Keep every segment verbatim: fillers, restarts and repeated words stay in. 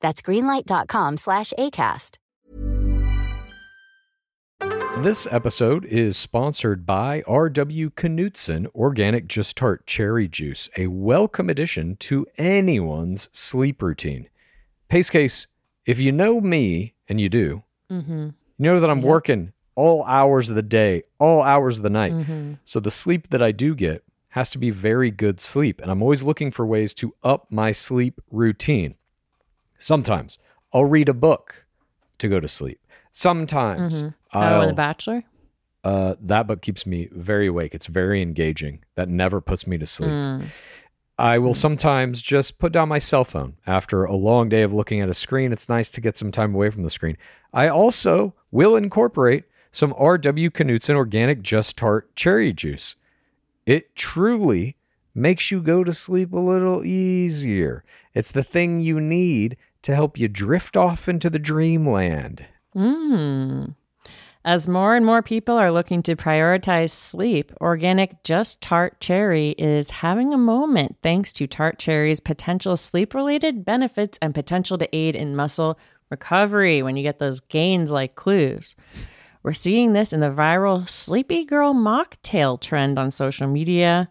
That's greenlight.com slash ACAST. This episode is sponsored by R W. Knudsen Organic Just Tart Cherry Juice, a welcome addition to anyone's sleep routine. Pace Case, if you know me, and you do, mm-hmm. you know that I'm yep. working all hours of the day, all hours of the night. Mm-hmm. So the sleep that I do get has to be very good sleep. And I'm always looking for ways to up my sleep routine. Sometimes I'll read a book to go to sleep. Sometimes. Mm-hmm. Oh, and The Bachelor? Uh, that book keeps me very awake. It's very engaging. That never puts me to sleep. Mm. I will sometimes just put down my cell phone. After a long day of looking at a screen, it's nice to get some time away from the screen. I also will incorporate some R W. Knudsen Organic Just Tart Cherry Juice. It truly makes you go to sleep a little easier. It's the thing you need to help you drift off into the dreamland. Mm. As more and more people are looking to prioritize sleep, Organic Just Tart Cherry is having a moment thanks to Tart Cherry's potential sleep-related benefits and potential to aid in muscle recovery when you get those gains like Clues. We're seeing this in the viral Sleepy Girl mocktail trend on social media.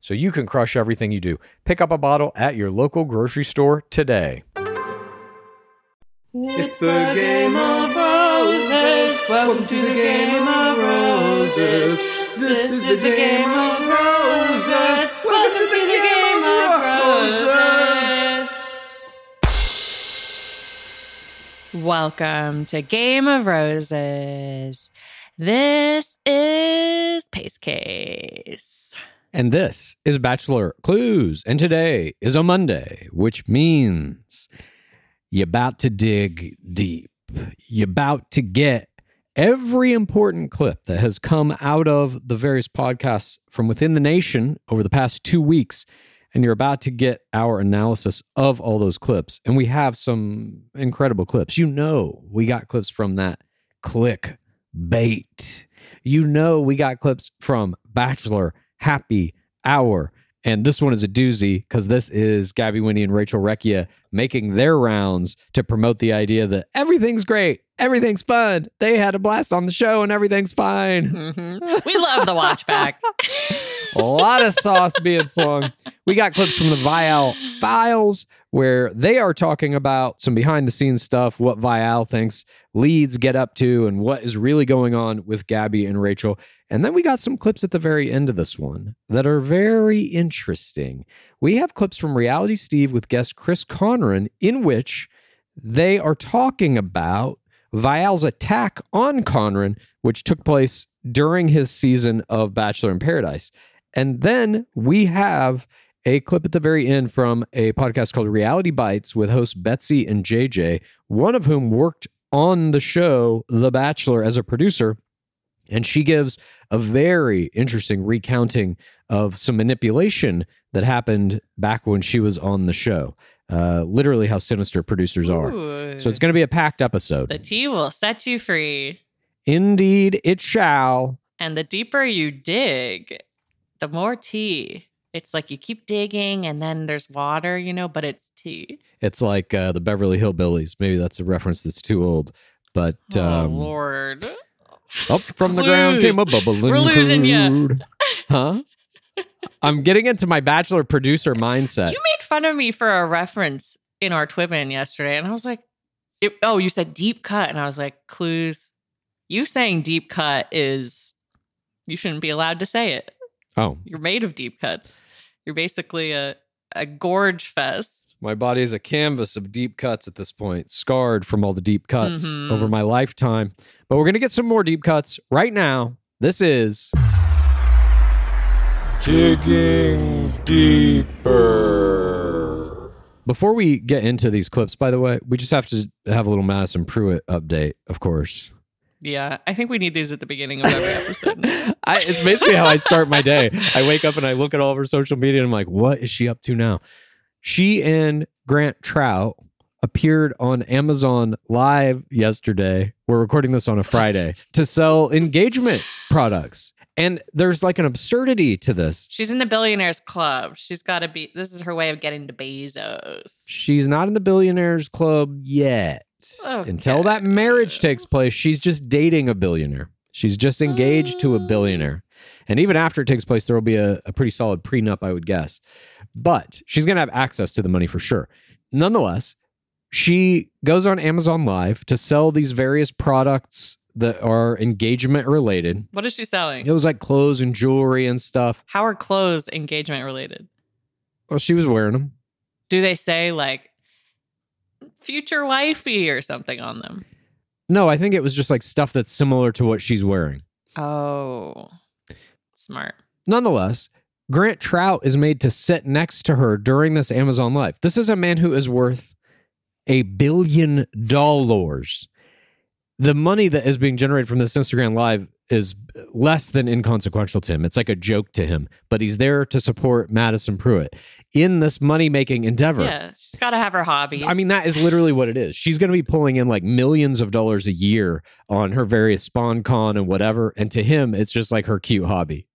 so you can crush everything you do. Pick up a bottle at your local grocery store today. It's the Game of Roses. Welcome to the Game of Roses. This is the Game of Roses. Welcome to the Game of Roses. Welcome to Game of Roses. This is Pace Case. And this is Bachelor Clues. And today is a Monday, which means you're about to dig deep. You're about to get every important clip that has come out of the various podcasts from within the nation over the past two weeks. And you're about to get our analysis of all those clips. And we have some incredible clips. You know, we got clips from that Clickbait. You know, we got clips from Bachelor Happy Hour. And this one is a doozy because this is Gabby Windey and Rachel Recchia making their rounds to promote the idea that everything's great, everything's fun. They had a blast on the show and everything's fine. Mm-hmm. We love the watch back. A lot of sauce being slung. We got clips from the Vile Files where they are talking about some behind the scenes stuff, what Vile thinks leads get up to and what is really going on with Gabby and Rachel. And then we got some clips at the very end of this one that are very interesting. We have clips from Reality Steve with guest Chris Conran in which they are talking about Vile's attack on Conran, which took place during his season of Bachelor in Paradise. And then we have a clip at the very end from a podcast called Reality Bites with hosts Betsy and J J, one of whom worked on the show The Bachelor as a producer. And she gives a very interesting recounting of some manipulation that happened back when she was on the show. Uh, literally how sinister producers are. Ooh. So it's going to be a packed episode. The tea will set you free. Indeed, it shall. And the deeper you dig, the more tea. It's like you keep digging and then there's water, you know, but it's tea. It's like uh, the Beverly Hillbillies. Maybe that's a reference that's too old. But oh, um, Lord. Up from Clues. The ground came a bubbling We're losing you. Huh? I'm getting into my Bachelor producer mindset. You made fun of me for a reference in our Twibbon yesterday. And I was like, it, oh, you said deep cut. And I was like, Clues. You saying deep cut is, you shouldn't be allowed to say it. Oh. You're made of deep cuts. You're basically a, a gorge fest. My body is a canvas of deep cuts at this point, scarred from all the deep cuts mm-hmm. over my lifetime. But we're going to get some more deep cuts right now. This is... Digging Deeper. Before we get into these clips, by the way, we just have to have a little Madison Pruitt update, of course. Yeah, I think we need these at the beginning of every episode. I, it's basically how I start my day. I wake up and I look at all of her social media and I'm like, what is she up to now? She and Grant Trout appeared on Amazon Live yesterday. We're recording this on a Friday to sell engagement products. And there's like an absurdity to this. She's in the billionaires club. She's got to be, this is her way of getting to Bezos. She's not in the billionaires club yet. Okay. Until that marriage takes place, she's just dating a billionaire. She's just engaged uh, to a billionaire. And even after it takes place, there will be a, a pretty solid prenup, I would guess. But she's going to have access to the money for sure. Nonetheless, she goes on Amazon Live to sell these various products that are engagement related. What is she selling? It was like clothes and jewelry and stuff. How are clothes engagement related? Well, she was wearing them. Do they say like future wifey or something on them? No, I think it was just like stuff that's similar to what she's wearing. Oh, smart. Nonetheless, Grant Trout is made to sit next to her during this Amazon Live. This is a man who is worth a billion dollars. The money that is being generated from this Instagram Live is less than inconsequential to him. It's like a joke to him, but he's there to support Madison Pruitt in this money-making endeavor. Yeah, she's got to have her hobbies. I mean, that is literally what it is. She's going to be pulling in like millions of dollars a year on her various spawn con and whatever, and to him, it's just like her cute hobby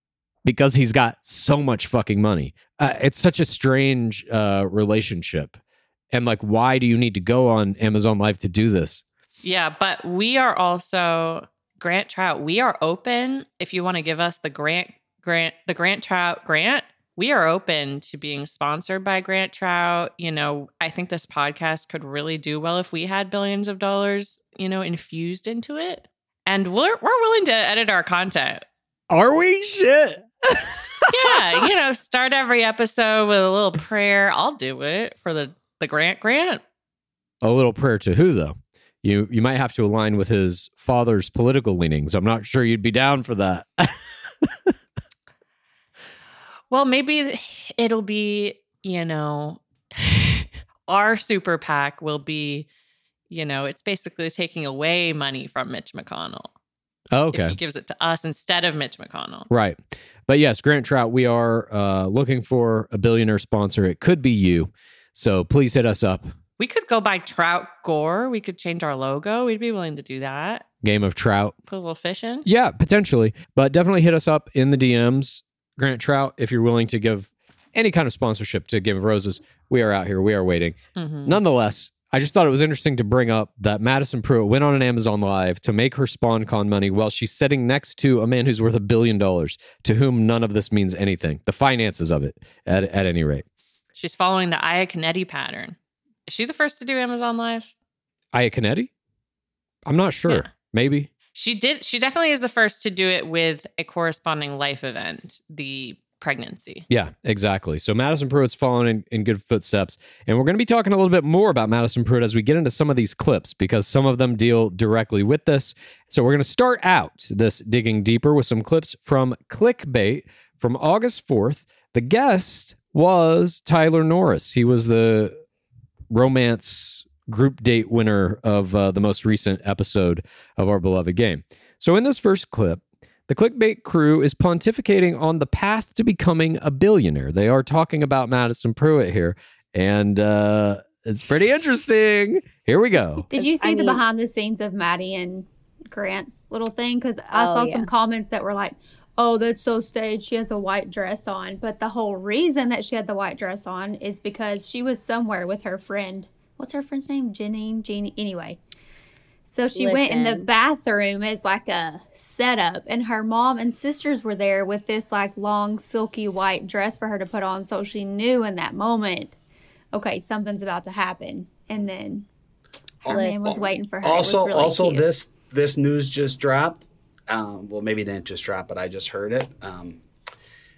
because he's got so much fucking money. Uh, it's such a strange uh, relationship. And like, why do you need to go on Amazon Live to do this? Yeah, but we are also... Grant Trout, we are open. If you want to give us the Grant, Grant, the Grant Trout Grant, we are open to being sponsored by Grant Trout. You know, I think this podcast could really do well if we had billions of dollars, you know, infused into it. And we're we're willing to edit our content. Are we? Shit. Yeah, you know, start every episode with a little prayer. I'll do it for the the Grant Grant. A little prayer to who though? You you might have to align with his father's political leanings. I'm not sure you'd be down for that. Well, maybe it'll be, you know, our super PAC will be, you know, it's basically taking away money from Mitch McConnell. Oh, okay. If he gives it to us instead of Mitch McConnell. Right. But yes, Grant Trout, we are uh, looking for a billionaire sponsor. It could be you. So please hit us up. We could go by Trout Gore. We could change our logo. We'd be willing to do that. Game of Trout. Put a little fish in? Yeah, potentially. But definitely hit us up in the D Ms, Grant Trout, if you're willing to give any kind of sponsorship to Game of Roses. We are out here. We are waiting. Mm-hmm. Nonetheless, I just thought it was interesting to bring up that Madison Pruitt went on an Amazon Live to make her SpawnCon money while she's sitting next to a man who's worth a billion dollars, to whom none of this means anything. The finances of it, at, at any rate. She's following the Aya Canetti pattern. Is she the first to do Amazon Live? Aya Canetti? I'm not sure. Yeah. Maybe. She did. She definitely is the first to do it with a corresponding life event, the pregnancy. Yeah, exactly. So Madison Pruitt's following in, in good footsteps. And we're going to be talking a little bit more about Madison Pruitt as we get into some of these clips, because some of them deal directly with this. So we're going to start out this Digging Deeper with some clips from Clickbait from August fourth. The guest was Tyler Norris. He was the romance group date winner of uh, the most recent episode of our beloved game. So in this first clip, the Clickbait crew is pontificating on the path to becoming a billionaire. They are talking about Madison Pruitt here, and uh, it's pretty interesting. Here we go. Did you see I the mean, behind the scenes of Maddie and Grant's little thing, because I oh, saw yeah. some comments that were like, oh, that's so staged, she has a white dress on. But the whole reason that she had the white dress on is because she was somewhere with her friend. What's her friend's name? Janine? Jeannie? Anyway. So she Listen. went in the bathroom as like a setup, and her mom and sisters were there with this like long silky white dress for her to put on. So she knew in that moment, okay, something's about to happen. And then her Listen. man was waiting for her. Also, really also cute. this this news just dropped. Um, well, maybe it didn't just drop, but I just heard it um,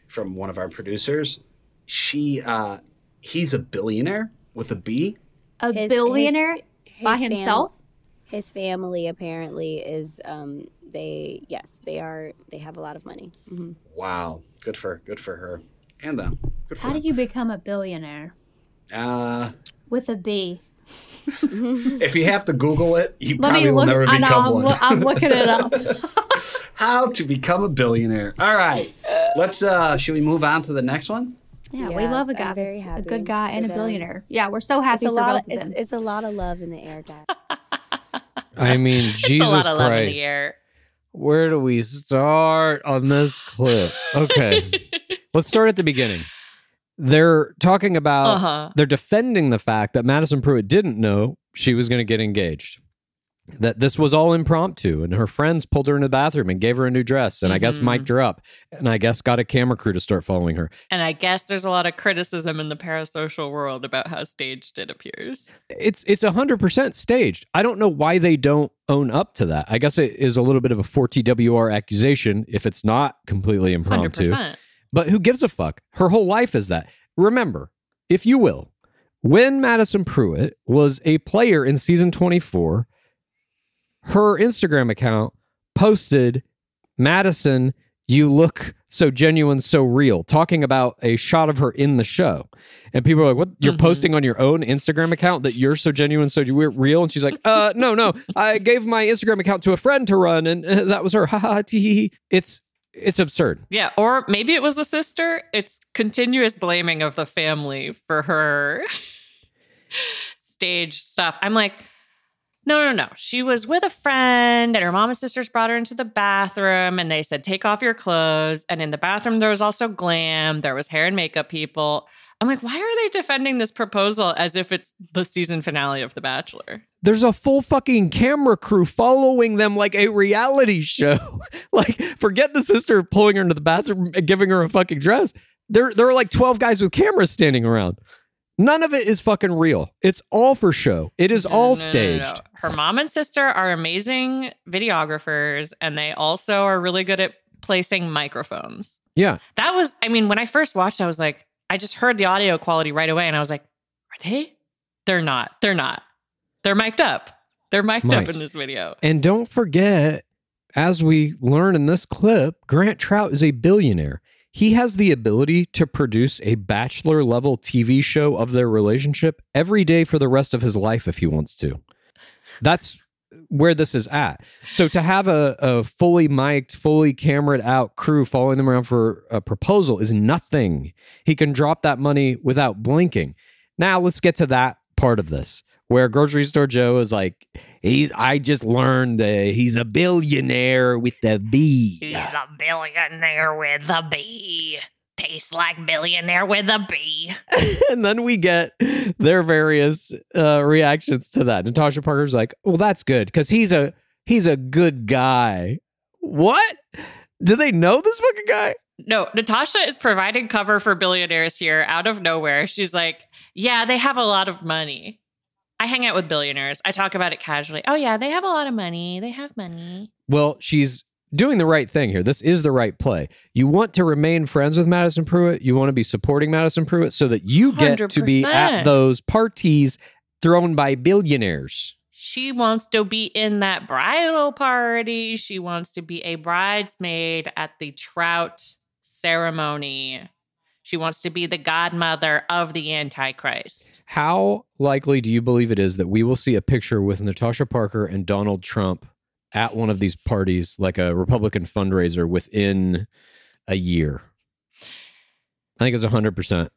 from one of our producers. She, uh, he's a billionaire with a B. A his, billionaire his, his by his himself. Family. His family apparently is, um, they, yes, they are, they have a lot of money. Mm-hmm. Wow. Good for, good for her. And them. Good for How them. do you become a billionaire? Uh. With a B. If you have to Google it, you Let probably look, will never I become know, I'm, one. I'm looking it up. How to become a billionaire. All right. Let's, uh, should we move on to the next one? Yeah, yes, we love a guy that's a good guy and a billionaire. Yeah, we're so happy for both of them. It's, it's a lot of love in the air, guys. I mean, it's Jesus a lot of Christ! Love in the air. Where do we start on this clip? Okay, let's start at the beginning. They're talking about uh-huh. they're defending the fact that Madison Pruitt didn't know she was going to get engaged. That this was all impromptu, and her friends pulled her into the bathroom and gave her a new dress, and mm-hmm. I guess mic'd her up, and I guess got a camera crew to start following her. And I guess there's a lot of criticism in the parasocial world about how staged it appears. It's it's one hundred percent staged. I don't know why they don't own up to that. I guess it is a little bit of a four T W R accusation if it's not completely impromptu. one hundred percent. But who gives a fuck? Her whole life is that. Remember, if you will, when Madison Pruitt was a player in season twenty-four... her Instagram account posted, Madison, you look so genuine, so real, talking about a shot of her in the show. And people are like, what? You're mm-hmm. posting on your own Instagram account that you're so genuine, so real? And she's like, uh, no, no, I gave my Instagram account to a friend to run, and uh, that was her. Ha ha, tee hee. It's, it's absurd. Yeah, or maybe it was a sister. It's continuous blaming of the family for her stage stuff. I'm like... No, no, no. She was with a friend and her mom and sisters brought her into the bathroom and they said, take off your clothes. And in the bathroom, there was also glam. There was hair and makeup people. I'm like, why are they defending this proposal as if it's the season finale of The Bachelor? There's a full fucking camera crew following them like a reality show. Like, forget the sister pulling her into the bathroom and giving her a fucking dress. There, there are like twelve guys with cameras standing around. None of it is fucking real. It's all for show. It is all no, no, staged. No, no, no. Her mom and sister are amazing videographers, and they also are really good at placing microphones. Yeah. That was, I mean, when I first watched, I was like, I just heard the audio quality right away, and I was like, are they? They're not. They're not. They're mic'd up. They're mic'd Mike. up in this video. And don't forget, as we learn in this clip, Grant Trout is a billionaire. He has the ability to produce a Bachelor-level T V show of their relationship every day for the rest of his life if he wants to. That's where this is at. So to have a, a fully mic'd, fully camered out crew following them around for a proposal is nothing. He can drop that money without blinking. Now let's get to that part of this, where Grocery Store Joe is like, he's. I just learned that he's a billionaire with a B. He's a billionaire with a B. Tastes like billionaire with a B. And then we get their various uh, reactions to that. Natasha Parker's like, well, that's good, because he's a he's a good guy. What? Do they know this fucking guy? No, Natasha is providing cover for billionaires here out of nowhere. She's like, yeah, they have a lot of money. I hang out with billionaires. I talk about it casually. Oh, yeah, they have a lot of money. They have money. Well, she's doing the right thing here. This is the right play. You want to remain friends with Madison Pruitt. You want to be supporting Madison Pruitt so that you get one hundred percent to be at those parties thrown by billionaires. She wants to be in that bridal party. She wants to be a bridesmaid at the Trout ceremony. She wants to be the godmother of the Antichrist. How likely do you believe it is that we will see a picture with Natasha Parker and Donald Trump at one of these parties, like a Republican fundraiser, within a year? I think it's one hundred percent.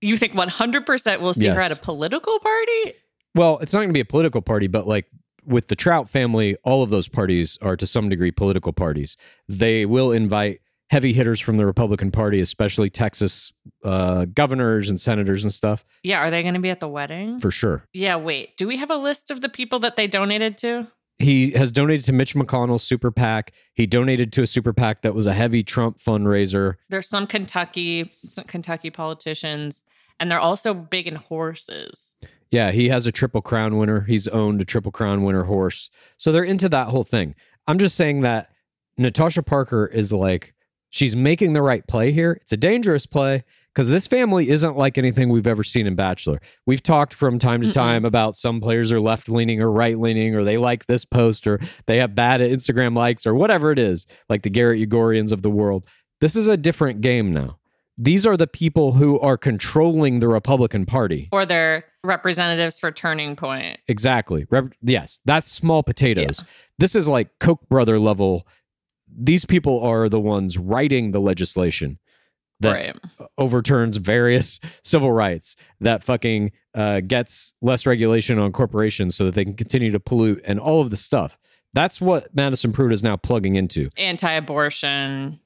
You think one hundred percent we'll see yes. her at a political party? Well, it's not going to be a political party, but like with the Trout family, all of those parties are to some degree political parties. They will invite heavy hitters from the Republican Party, especially Texas uh, governors and senators and stuff. Yeah, are they going to be at the wedding? For sure. Yeah, wait. Do we have a list of the people that they donated to? He has donated to Mitch McConnell's super PAC. He donated to a super PAC that was a heavy Trump fundraiser. There's some Kentucky, some Kentucky politicians, and they're also big in horses. Yeah, he has a Triple Crown winner. He's owned a Triple Crown winner horse. So they're into that whole thing. I'm just saying that Natasha Parker is like, she's making the right play here. It's a dangerous play because this family isn't like anything we've ever seen in Bachelor. We've talked from time to time Mm-mm. about some players are left-leaning or right-leaning, or they like this post, or they have bad Instagram likes, or whatever it is, like the Garrett Ugorians of the world. This is a different game now. These are the people who are controlling the Republican Party. Or they're representatives for Turning Point. Exactly. Rep- yes, that's small potatoes. Yeah. This is like Koch brother level. These people are the ones writing the legislation that right. overturns various civil rights, that fucking uh, gets less regulation on corporations so that they can continue to pollute and all of the stuff. That's what Madison Pruitt is now plugging into. Anti-abortion,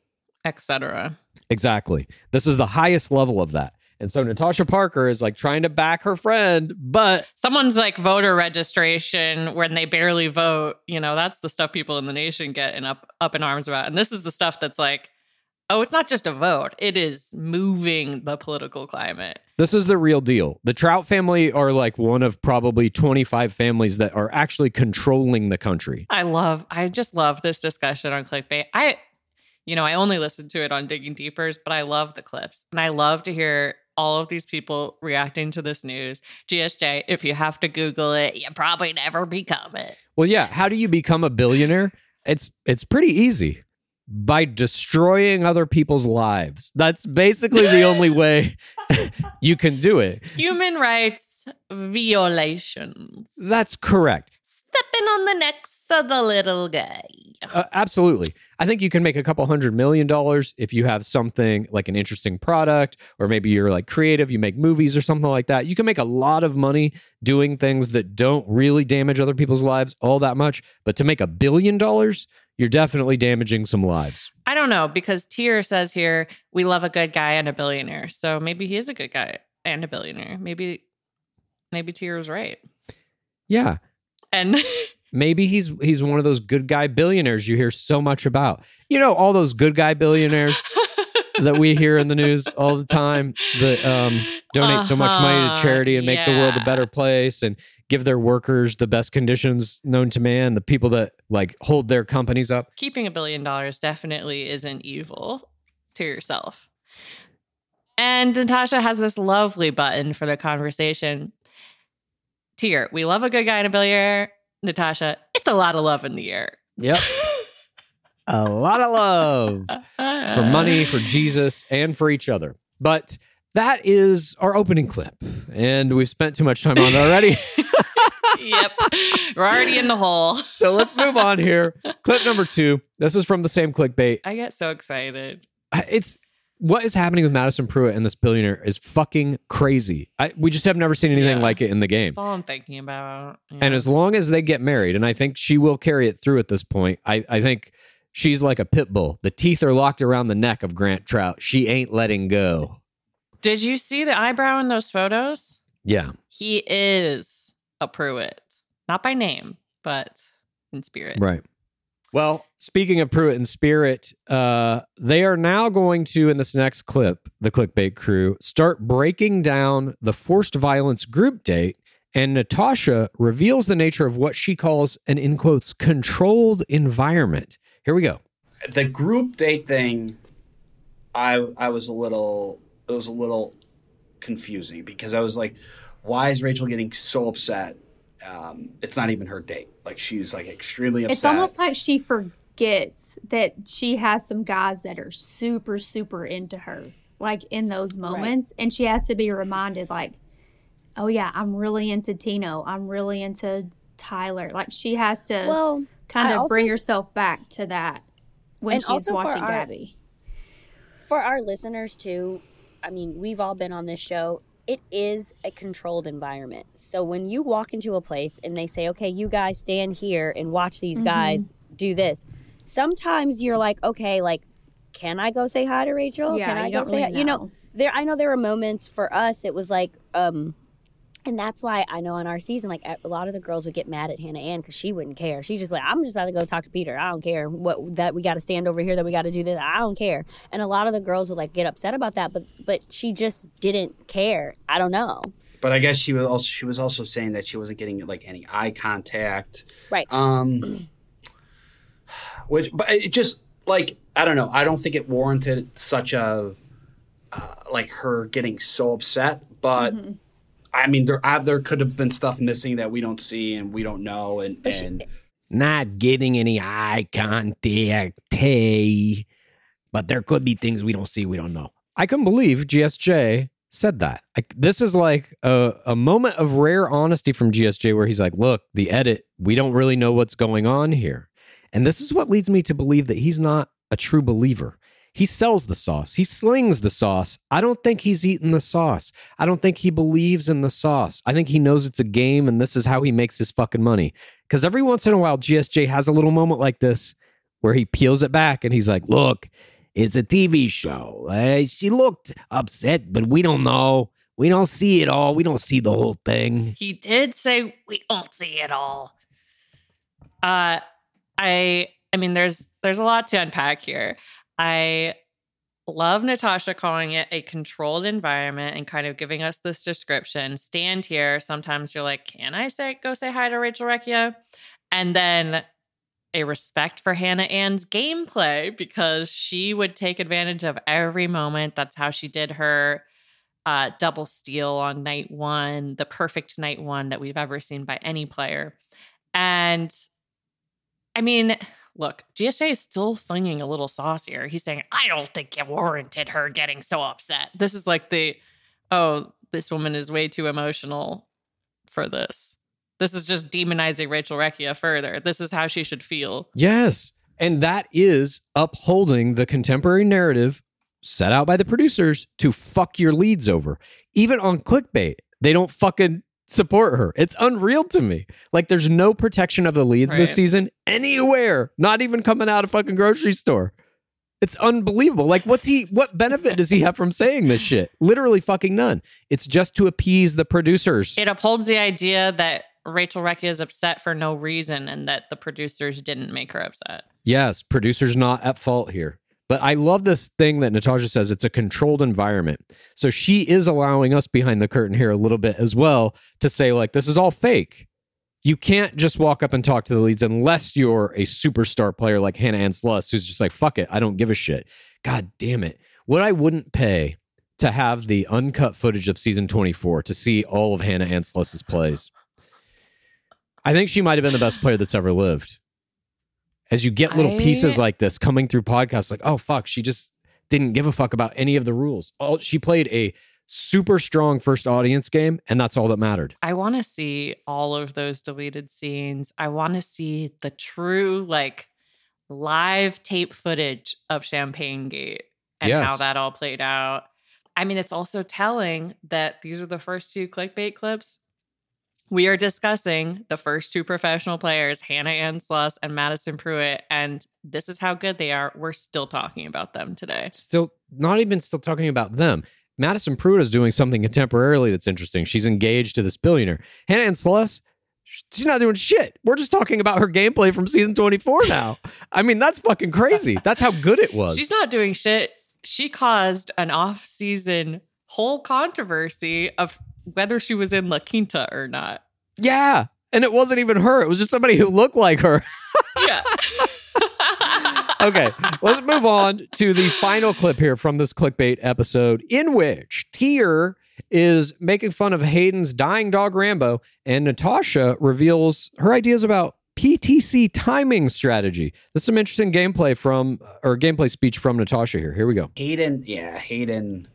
et cetera. Exactly. This is the highest level of that. And so Natasha Parker is like trying to back her friend, but... Someone's like voter registration when they barely vote. You know, that's the stuff people in the nation get in up, up in arms about. And this is the stuff that's like, oh, it's not just a vote. It is moving the political climate. This is the real deal. The Trout family are like one of probably twenty-five families that are actually controlling the country. I love... I just love this discussion on Clickbait. I... You know, I only listened to it on Digging Deepers, but I love the clips. And I love to hear all of these people reacting to this news. G S J, if you have to Google it, you probably never become it. Well, yeah. How do you become a billionaire? It's it's pretty easy. By destroying other people's lives. That's basically the only way you can do it. Human rights violations. That's correct. Stepping on the necks of the little guy. Uh, absolutely. I think you can make a couple hundred million dollars if you have something like an interesting product, or maybe you're like creative, you make movies or something like that. You can make a lot of money doing things that don't really damage other people's lives all that much. But to make a billion dollars, you're definitely damaging some lives. I don't know, because Tier says here, we love a good guy and a billionaire. So maybe he is a good guy and a billionaire. Maybe, maybe Tier is right. Yeah. And... Maybe he's he's one of those good guy billionaires you hear so much about. You know, all those good guy billionaires that we hear in the news all the time that um, donate uh-huh. so much money to charity and yeah. make the world a better place and give their workers the best conditions known to man, the people that like hold their companies up. Keeping a billion dollars definitely isn't evil to yourself. And Natasha has this lovely button for the conversation. Tier, we love a good guy and a billionaire. Natasha, it's a lot of love in the air. Yep. A lot of love for money, for Jesus, and for each other. But that is our opening clip. And we've spent too much time on it already. Yep. We're already in the hole. So let's move on here. Clip number two. This is from the same Clickbait. I get so excited. It's what is happening with Madison Pruitt and this billionaire is fucking crazy. I, we just have never seen anything yeah. like it in the game. That's all I'm thinking about. Yeah. And as long as they get married, and I think she will carry it through at this point, I, I think she's like a pit bull. The teeth are locked around the neck of Grant Trout. She ain't letting go. Did you see the eyebrow in those photos? Yeah. He is a Pruitt. Not by name, but in spirit. Right. Well, speaking of Pruitt and Spirit, uh, they are now going to, in this next clip, the Clickbait crew, start breaking down the forced violence group date, and Natasha reveals the nature of what she calls an, in quotes, controlled environment. Here we go. The group date thing, I I was a little, it was a little confusing because I was like, why is Rachel getting so upset? Um, it's not even her date. Like, she's, like, extremely upset. It's almost like she forgets that she has some guys that are super, super into her, like, in those moments. Right. And she has to be reminded, like, oh, yeah, I'm really into Tino. I'm really into Tyler. Like, she has to well, kind of bring herself back to that when she's watching Gabby. For our listeners, too, I mean, we've all been on this show. it is a controlled environment. So when you walk into a place and they say, okay, you guys stand here and watch these mm-hmm. guys do this, sometimes you're like, okay, like, can I go say hi to Rachel? Yeah, can I go say really hi? Know. You know, there, I know there were moments for us, it was like, um, and that's why I know on our season, like, a lot of the girls would get mad at Hannah Ann because she wouldn't care. She's just like, I'm just about to go talk to Peter. I don't care what that we got to stand over here, that we got to do this. I don't care. And a lot of the girls would, like, get upset about that, but but she just didn't care. I don't know. But I guess she was also, she was also saying that she wasn't getting, like, any eye contact. Right. Um, which, but it just, like, I don't know. I don't think it warranted such a, uh, like, her getting so upset, but... Mm-hmm. I mean, there there could have been stuff missing that we don't see and we don't know. And, and... Not getting any eye contact, hey, but there could be things we don't see, we don't know. I couldn't believe G S J said that. I, this is like a, a moment of rare honesty from G S J where he's like, look, the edit, we don't really know what's going on here. And this is what leads me to believe that he's not a true believer. He sells the sauce. He slings the sauce. I don't think he's eaten the sauce. I don't think he believes in the sauce. I think he knows it's a game and this is how he makes his fucking money. Because every once in a while, G S J has a little moment like this where he peels it back and he's like, look, it's a T V show. Uh, she looked upset, but we don't know. We don't see it all. We don't see the whole thing. He did say we don't see it all. Uh, I, I mean, there's there's a lot to unpack here. I love Natasha calling it a controlled environment and kind of giving us this description. Stand here. Sometimes you're like, can I say go say hi to Rachel Recchia? And then a respect for Hannah Ann's gameplay because she would take advantage of every moment. That's how she did her uh, double steal on night one, the perfect night one that we've ever seen by any player. And I mean... Look, G S J is still slinging a little sauce here. He's saying, I don't think it warranted her getting so upset. This is like the, oh, this woman is way too emotional for this. This is just demonizing Rachel Recchia further. This is how she should feel. Yes. And that is upholding the contemporary narrative set out by the producers to fuck your leads over. Even on Clickbait, they don't fucking... support her. It's unreal to me. Like, there's no protection of the leads right. this season anywhere. Not even coming out of fucking grocery store. It's unbelievable. Like, what's he? What benefit does he have from saying this shit? Literally fucking none. It's just to appease the producers. It upholds the idea that Rachel Recchia is upset for no reason and that the producers didn't make her upset. Yes, producers not at fault here. But I love this thing that Natasha says. It's a controlled environment. So she is allowing us behind the curtain here a little bit as well to say, like, this is all fake. You can't just walk up and talk to the leads unless you're a superstar player like Hannah Ann Sluss, who's just like, fuck it. I don't give a shit. God damn it. What I wouldn't pay to have the uncut footage of season twenty-four to see all of Hannah Ann Sluss's plays. I think she might have been the best player that's ever lived. As you get little I... pieces like this coming through podcasts, like, oh, fuck, she just didn't give a fuck about any of the rules. Oh, she played a super strong first audience game, and that's all that mattered. I want to see all of those deleted scenes. I want to see the true, like, live tape footage of Champagne Gate and yes. how that all played out. I mean, it's also telling that these are the first two Clickbait clips. We are discussing the first two professional players, Hannah Ann Sluss and Madison Pruitt, and this is how good they are. We're still talking about them today. Still, not even still talking about them. Madison Pruitt is doing something contemporarily that's interesting. She's engaged to this billionaire. Hannah Ann Sluss, she's not doing shit. We're just talking about her gameplay from season twenty-four now. I mean, that's fucking crazy. That's how good it was. She's not doing shit. She caused an off-season whole controversy of whether she was in La Quinta or not. Yeah. And it wasn't even her. It was just somebody who looked like her. Yeah. Okay. Let's move on to the final clip here from this Clickbait episode, in which Tyr is making fun of Hayden's dying dog, Rambo, and Natasha reveals her ideas about P T C timing strategy. There's some interesting gameplay from, or gameplay speech from Natasha here. Here we go. Hayden, yeah, Hayden,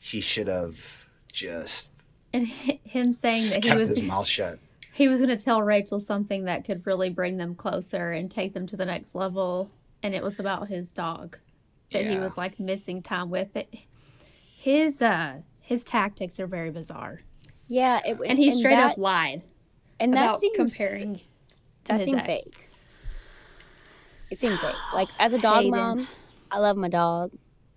he should have just... And him saying that he was his mouth shut. He was going to tell Rachel something that could really bring them closer and take them to the next level. And it was about his dog that yeah. he was like missing time with. It. His uh, his tactics are very bizarre. Yeah, it, and he and straight that, up lied. And that seemed comparing. That to seemed his ex. Fake. It seemed fake. Like as a dog Hayden. Mom, I love my dog.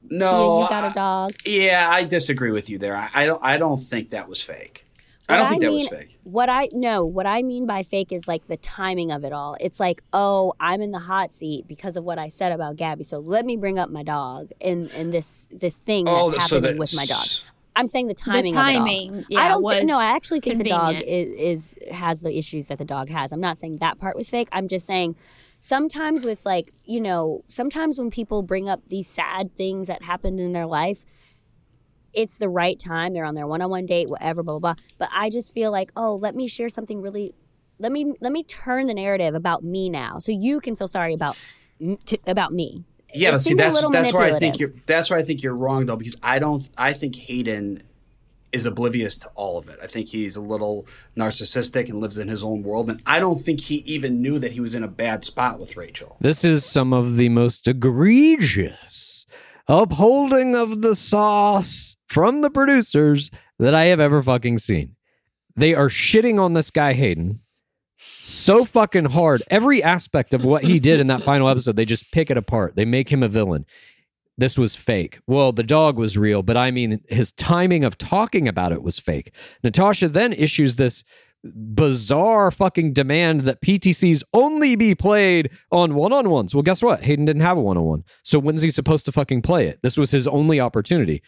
No, yeah, you got a dog. I, yeah, I disagree with you there. I, I don't. I don't think that was fake. What I don't think I that mean, was fake. What I no, what I mean by fake is like the timing of it all. It's like, oh, I'm in the hot seat because of what I said about Gabby. So let me bring up my dog and and this this thing that's oh, happening so that's, with my dog. I'm saying the timing. The timing. Of it all. Yeah, I don't. Th- no, I actually think convenient. The dog is, is has the issues that the dog has. I'm not saying that part was fake. I'm just saying. Sometimes with like, you know, sometimes when people bring up these sad things that happened in their life, it's the right time. They're on their one-on-one date, whatever, blah, blah, blah. But I just feel like, oh, let me share something really, let me let me turn the narrative about me now so you can feel sorry about to, about me. Yeah, but see, that's that's where I think you're that's where I think you're wrong though, because I don't I think Hayden is oblivious to all of it. I think he's a little narcissistic and lives in his own world. And I don't think he even knew that he was in a bad spot with Rachel. This is some of the most egregious upholding of the sauce from the producers that I have ever fucking seen. They are shitting on this guy, Hayden, so fucking hard. Every aspect of what he did in that final episode, they just pick it apart. They make him a villain. This was fake. Well, the dog was real, but I mean, his timing of talking about it was fake. Natasha then issues this bizarre fucking demand that P T Cs only be played on one-on-ones. Well, guess what? Hayden didn't have a one-on-one. So when's he supposed to fucking play it? This was his only opportunity.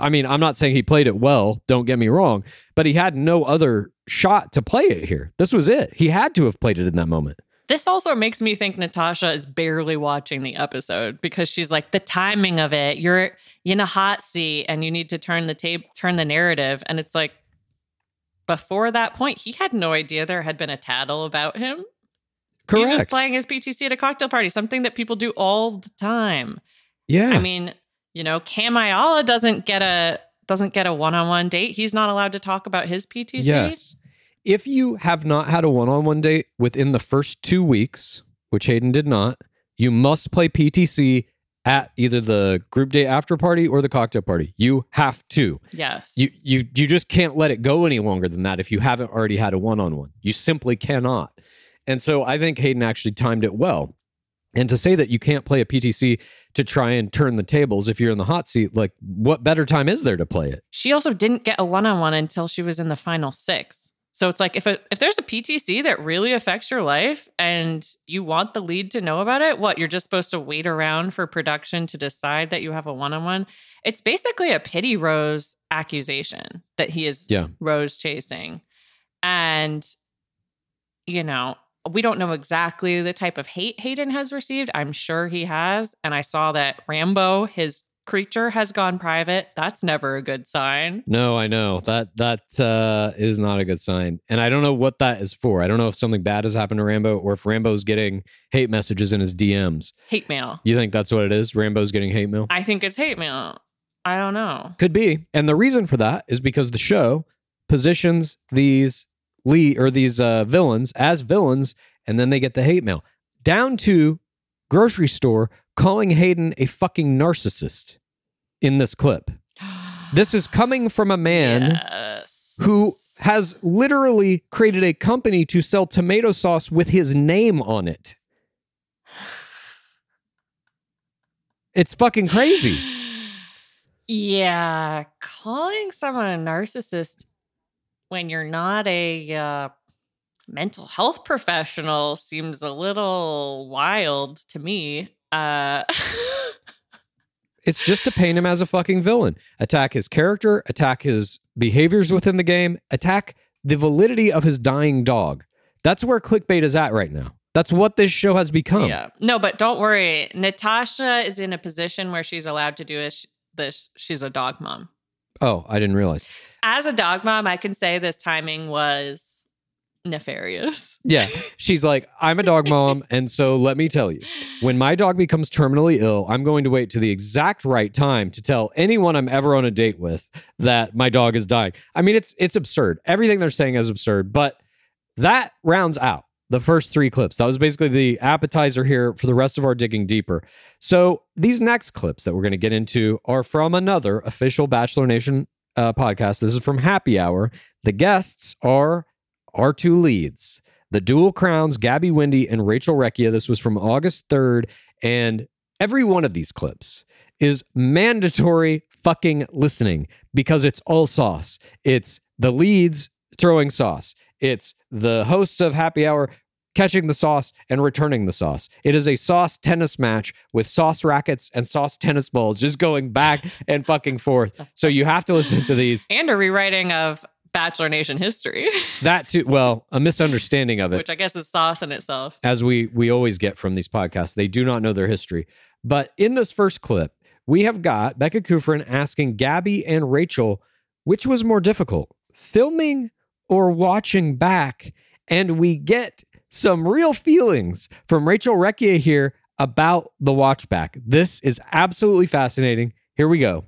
I mean, I'm not saying he played it well, don't get me wrong, but he had no other shot to play it here. This was it. He had to have played it in that moment. This also makes me think Natasha is barely watching the episode because she's like, the timing of it, you're in a hot seat and you need to turn the tape, turn the narrative. And it's like, before that point, he had no idea there had been a tattle about him. Correct. He's just playing his P T C at a cocktail party, something that people do all the time. Yeah. I mean, you know, Cam Ayala doesn't get a, doesn't get a one-on-one date. He's not allowed to talk about his P T C. Yes. If you have not had a one-on-one date within the first two weeks, which Hayden did not, you must play P T C at either the group date after party or the cocktail party. You have to. Yes. You you you just can't let it go any longer than that if you haven't already had a one-on-one. You simply cannot. And so I think Hayden actually timed it well. And to say that you can't play a P T C to try and turn the tables if you're in the hot seat, like, what better time is there to play it? She also didn't get a one-on-one until she was in the final six. So it's like, if a, if there's a P T C that really affects your life and you want the lead to know about it, what, you're just supposed to wait around for production to decide that you have a one-on-one? It's basically a pity Rose accusation that he is yeah. Rose chasing. And, you know, we don't know exactly the type of hate Hayden has received. I'm sure he has. And I saw that Rambo, his creature, has gone private. That's never a good sign. No, I know. That that uh, is not a good sign. And I don't know what that is for. I don't know if something bad has happened to Rambo or if Rambo's getting hate messages in his D Ms. Hate mail. You think that's what it is? Rambo's getting hate mail? I think it's hate mail. I don't know. Could be. And the reason for that is because the show positions these Lee or these uh, villains as villains, and then they get the hate mail. Down to grocery store calling Hayden a fucking narcissist in this clip. This is coming from a man yes. who has literally created a company to sell tomato sauce with his name on it. It's fucking crazy. Yeah. Calling someone a narcissist when you're not a uh, mental health professional seems a little wild to me. Uh, it's just to paint him as a fucking villain. Attack his character, attack his behaviors within the game, attack the validity of his dying dog. That's where clickbait is at right now. That's what this show has become. Yeah. No, but don't worry. Natasha is in a position where she's allowed to do this. She's a dog mom. Oh, I didn't realize. As a dog mom, I can say this timing was nefarious. Yeah. She's like, I'm a dog mom. And so let me tell you, when my dog becomes terminally ill, I'm going to wait to the exact right time to tell anyone I'm ever on a date with that my dog is dying. I mean, it's, it's absurd. Everything they're saying is absurd, but that rounds out the first three clips. That was basically the appetizer here for the rest of our digging deeper. So these next clips that we're going to get into are from another official Bachelor Nation uh, podcast. This is from Happy Hour. The guests are our two leads, the Dual Crowns, Gabby Windey and Rachel Recchia. This was from August third. And every one of these clips is mandatory fucking listening because it's all sauce. It's the leads throwing sauce. It's the hosts of Happy Hour catching the sauce and returning the sauce. It is a sauce tennis match with sauce rackets and sauce tennis balls just going back and fucking forth. So you have to listen to these. And a rewriting of Bachelor Nation history. That too. Well, a misunderstanding of it. Which I guess is sauce in itself. As we we always get from these podcasts, they do not know their history. But in this first clip, we have got Becca Kufrin asking Gabby and Rachel, which was more difficult, filming or watching back? And we get some real feelings from Rachel Recchia here about the watch back. This is absolutely fascinating. Here we go.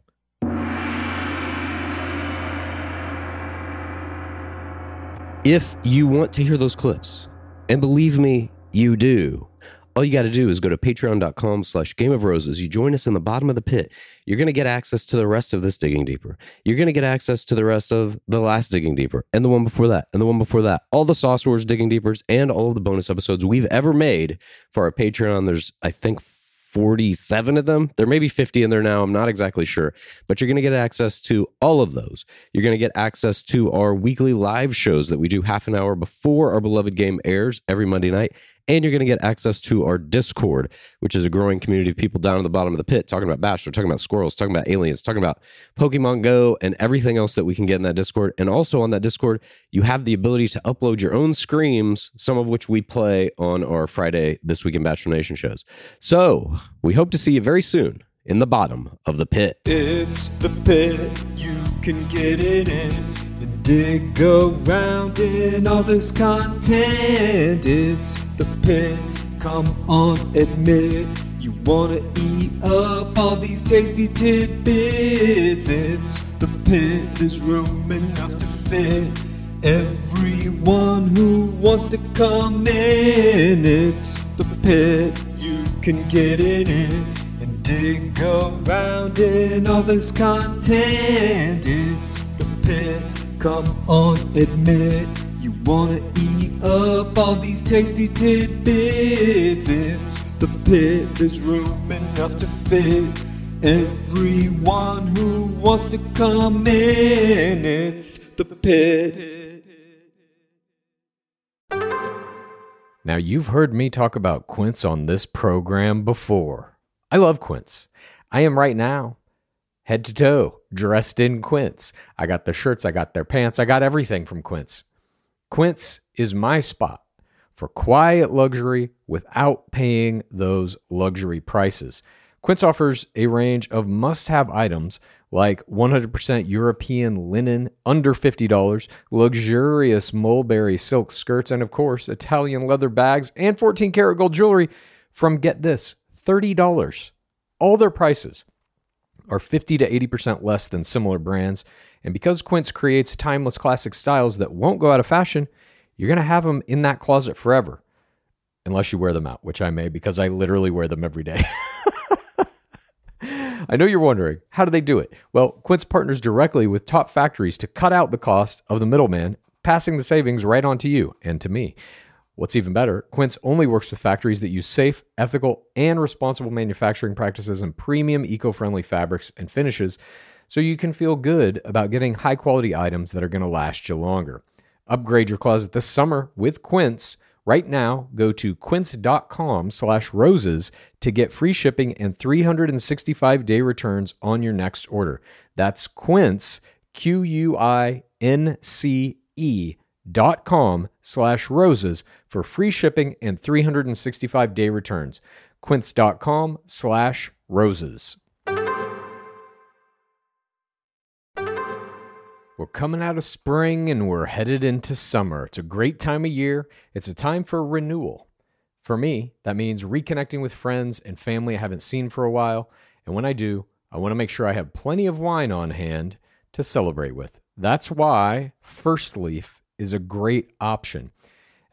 If you want to hear those clips, and believe me, you do, all you got to do is go to patreon.com slash Game of Roses. You join us in the bottom of the pit. You're going to get access to the rest of this Digging Deeper. You're going to get access to the rest of the last Digging Deeper and the one before that and the one before that. All the Sauce Wars Digging Deepers and all of the bonus episodes we've ever made for our Patreon. There's, I think, forty-seven of them. There may be fifty in there now. I'm not exactly sure, but you're going to get access to all of those. You're going to get access to our weekly live shows that we do half an hour before our beloved game airs every Monday night. And you're going to get access to our Discord, which is a growing community of people down at the bottom of the pit talking about Bachelor, talking about squirrels, talking about aliens, talking about Pokemon Go and everything else that we can get in that Discord. And also on that Discord, you have the ability to upload your own screams, some of which we play on our Friday This Week in Bachelor Nation shows. So we hope to see you very soon in the bottom of the pit. It's the pit. You can get it in. Dig around in all this content. It's the pit. Come on, admit you wanna eat up all these tasty tidbits. It's the pit. There's room enough to fit everyone who wants to come in. It's the pit. You can get it in and dig around in all this content. It's the pit. Come on, admit you wanna eat up all these tasty tidbits. It's the pit. There's room enough to fit everyone who wants to come in. It's the pit. Now, you've heard me talk about Quince on this program before. I love Quince. I am right now head to toe dressed in Quince. I got their shirts, I got their pants, I got everything from Quince. Quince is my spot for quiet luxury without paying those luxury prices. Quince offers a range of must-have items like one hundred percent European linen under fifty dollars, luxurious mulberry silk skirts, and of course, Italian leather bags and fourteen karat gold jewelry from, get this, thirty dollars. All their prices are fifty to eighty percent less than similar brands. And because Quince creates timeless classic styles that won't go out of fashion, you're going to have them in that closet forever. Unless you wear them out, which I may, because I literally wear them every day. I know you're wondering, how do they do it? Well, Quince partners directly with top factories to cut out the cost of the middleman, passing the savings right on to you and to me. What's even better, Quince only works with factories that use safe, ethical, and responsible manufacturing practices and premium eco-friendly fabrics and finishes, so you can feel good about getting high-quality items that are going to last you longer. Upgrade your closet this summer with Quince. Right now, go to quince.com slash roses to get free shipping and three hundred sixty-five day returns on your next order. That's Quince, Q U I N C E, dot com slash roses for free shipping and three hundred sixty-five day returns. Quince.com slash roses. We're coming out of spring and we're headed into summer. It's a great time of year. It's a time for renewal. For me, that means reconnecting with friends and family I haven't seen for a while. And when I do, I want to make sure I have plenty of wine on hand to celebrate with. That's why First Leaf is a great option.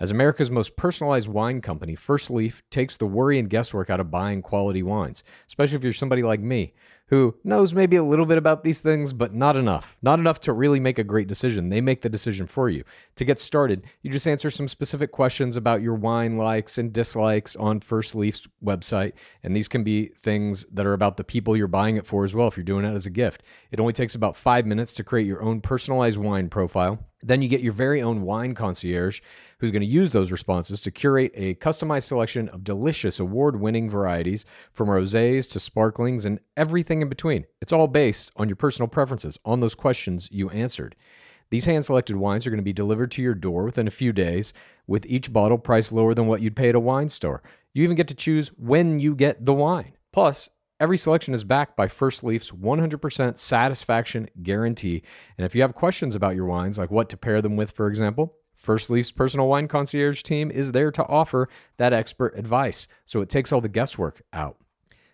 As America's most personalized wine company, First Leaf takes the worry and guesswork out of buying quality wines, especially if you're somebody like me who knows maybe a little bit about these things, but not enough. Not enough to really make a great decision. They make the decision for you. To get started, you just answer some specific questions about your wine likes and dislikes on First Leaf's website, and these can be things that are about the people you're buying it for as well if you're doing it as a gift. It only takes about five minutes to create your own personalized wine profile. Then you get your very own wine concierge who's going to use those responses to curate a customized selection of delicious award-winning varieties from rosés to sparklings and everything in between. It's all based on your personal preferences, on those questions you answered. These hand-selected wines are going to be delivered to your door within a few days, with each bottle priced lower than what you'd pay at a wine store. You even get to choose when you get the wine. Plus, every selection is backed by First Leaf's one hundred percent satisfaction guarantee. And if you have questions about your wines, like what to pair them with, for example, First Leaf's personal wine concierge team is there to offer that expert advice, so it takes all the guesswork out.